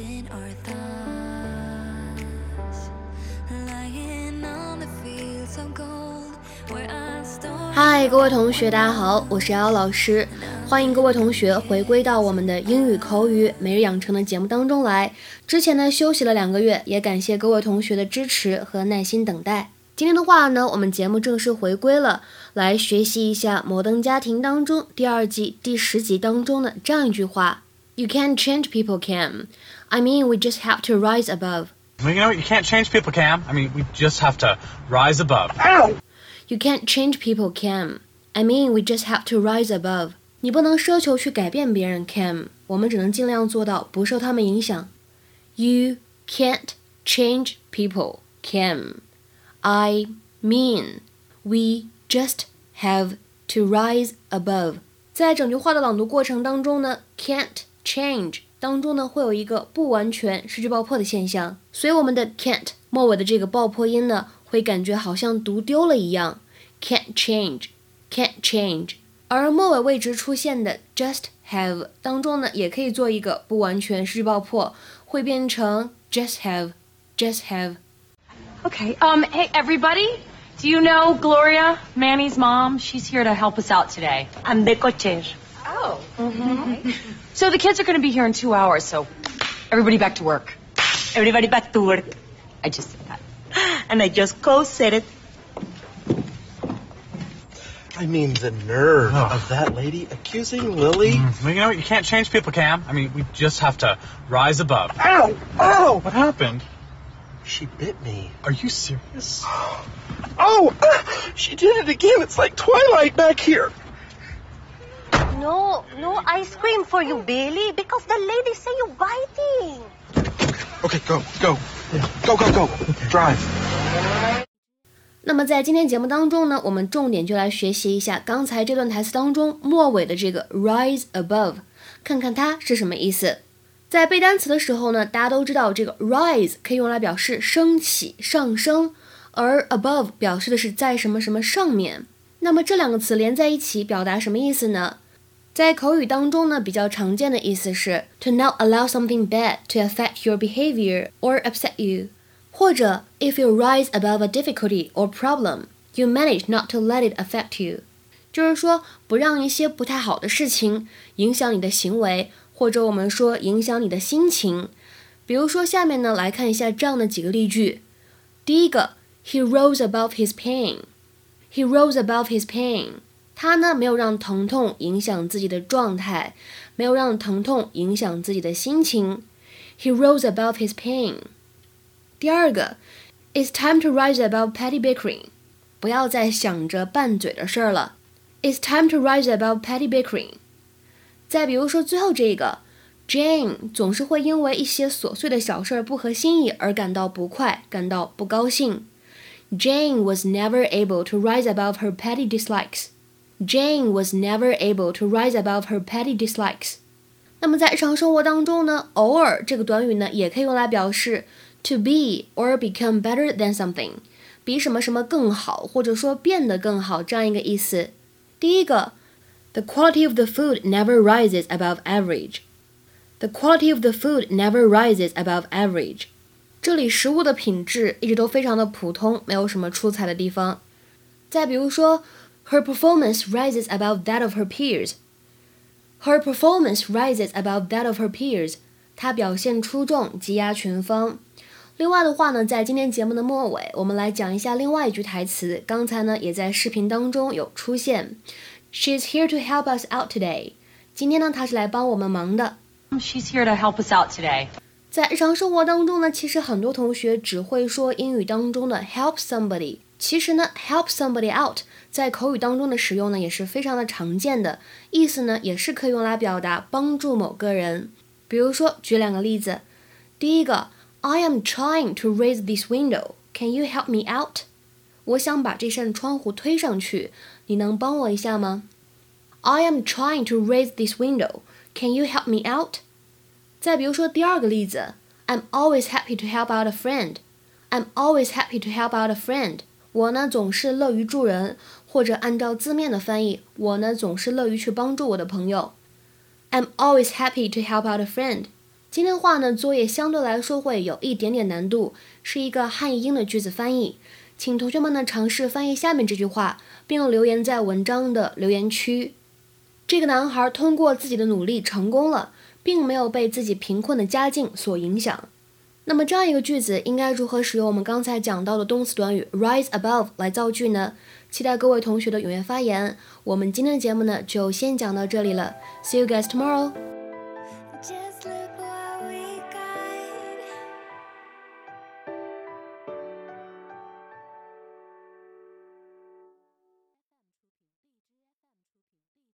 in our thoughts, lying on the fields of gold where I stole. 嗨，各位同学，大家好，我是姚老师，欢迎各位同学回归到我们的英语口语每日养成的节目当中来。之前呢休息了2个月，也感谢各位同学的支持和耐心等待。今天的话呢，我们节目正式回归了，来学习一下《摩登家庭》当中第2季第10集当中的这样一句话 ：You can't change people, Cam. I mean, we just have to rise above. Well, you know, you can't change people, Cam. I mean, we just have to rise above. Ow! You can't change people, Cam. I mean, we just have to rise above. 你不能奢求去改变别人 ，Cam. 我们只能尽量做到不受他们影响。You can't change people, Cam.I mean, we just have to rise above. 在整句话的朗读过程当中呢 ，can't change 当中呢会有一个不完全失去爆破的现象，所以我们的 can't 末尾的这个爆破音呢，会感觉好像读丢了一样 ，can't change, can't change。而末尾位置出现的 just have 当中呢，也可以做一个不完全失去爆破，会变成 just have, just have。Okay, hey everybody, do you know Gloria, Manny's mom? She's here to help us out today. I'm the cocher. Oh. Mm-hmm. So the kids are going to be here in 2 hours, so everybody back to work. Everybody back to work. I just said that. And I just co-said it. I mean, the nerve of that lady accusing Lily. Well, you know, you can't change people, Cam. I mean, we just have to rise above. Ow! Ow! What happened?She bit me. Are you serious? Oh, she did it again. It's like Twilight back here. No ice cream for you, Billy, because the lady say you're biting. Okay, go. Go. Drive. 那么在今天节目当中呢，我们重点就来学习一下刚才这段台词当中末尾的这个 rise above， 看看它是什么意思。在背单词的时候呢，大家都知道这个 rise 可以用来表示升起、上升，而 above 表示的是在什么什么上面。那么这2个词连在一起表达什么意思呢？在口语当中呢，比较常见的意思是 to not allow something bad to affect your behavior or upset you， 或者 if you rise above a difficulty or problem, you manage not to let it affect you， 就是说不让一些不太好的事情影响你的行为。或者我们说影响你的心情，比如说下面呢来看一下这样的几个例句。第一个 ，He rose above his pain. He rose above his pain. 他呢没有让疼痛影响自己的状态，没有让疼痛影响自己的心情。He rose above his pain. 第二个 ，It's time to rise above petty bickering. 不要再想着拌嘴的事了。It's time to rise above petty bickering.再比如说最后这个 Jane 总是会因为一些琐碎的小事不合心意而感到不快，感到不高兴。 Jane was never able to rise above her petty dislikes. Jane was never able to rise above her petty dislikes. 那么在日常生活当中呢，偶尔这个短语呢也可以用来表示 to be or become better than something， 比什么什么更好，或者说变得更好，这样一个意思。第一个The quality of the food never rises above average. The quality of the food never rises above average. 这里食物的品质一直都非常的普通，没有什么出彩的地方。再比如说 ，Her performance rises above that of her peers. Her performance rises above that of her peers. 她表现出众，技压群芳。另外的话呢，在今天节目的末尾，我们来讲一下另外一句台词，刚才呢也在视频当中有出现。She's here to help us out today. 今天呢，她是来帮我们忙的。She's here to help us out today. 在日常生活当中呢，其实很多同学只会说英语当中的 help somebody。其实呢 ，help somebody out 在口语当中的使用呢，也是非常的常见的，意思呢，也是可以用来表达帮助某个人。比如说，举2个例子。第一个 ，I am trying to raise this window. Can you help me out?我想把这扇窗户推上去，你能帮我一下吗？ I am trying to raise this window. Can you help me out? 再比如说第2个例子 ，I'm always happy to help out a friend. I'm always happy to help out a friend. 我呢总是乐于助人，或者按照字面的翻译，我呢总是乐于去帮助我的朋友。I'm always happy to help out a friend. 今天的话呢，作业相对来说会有一点点难度，是一个汉译英的句子翻译。请同学们呢尝试翻译下面这句话，并留言在文章的留言区。这个男孩通过自己的努力成功了，并没有被自己贫困的家境所影响。那么这样一个句子应该如何使用我们刚才讲到的动词短语 rise above 来造句呢？期待各位同学的踊跃发言。我们今天的节目呢就先讲到这里了 ，See you guys tomorrow.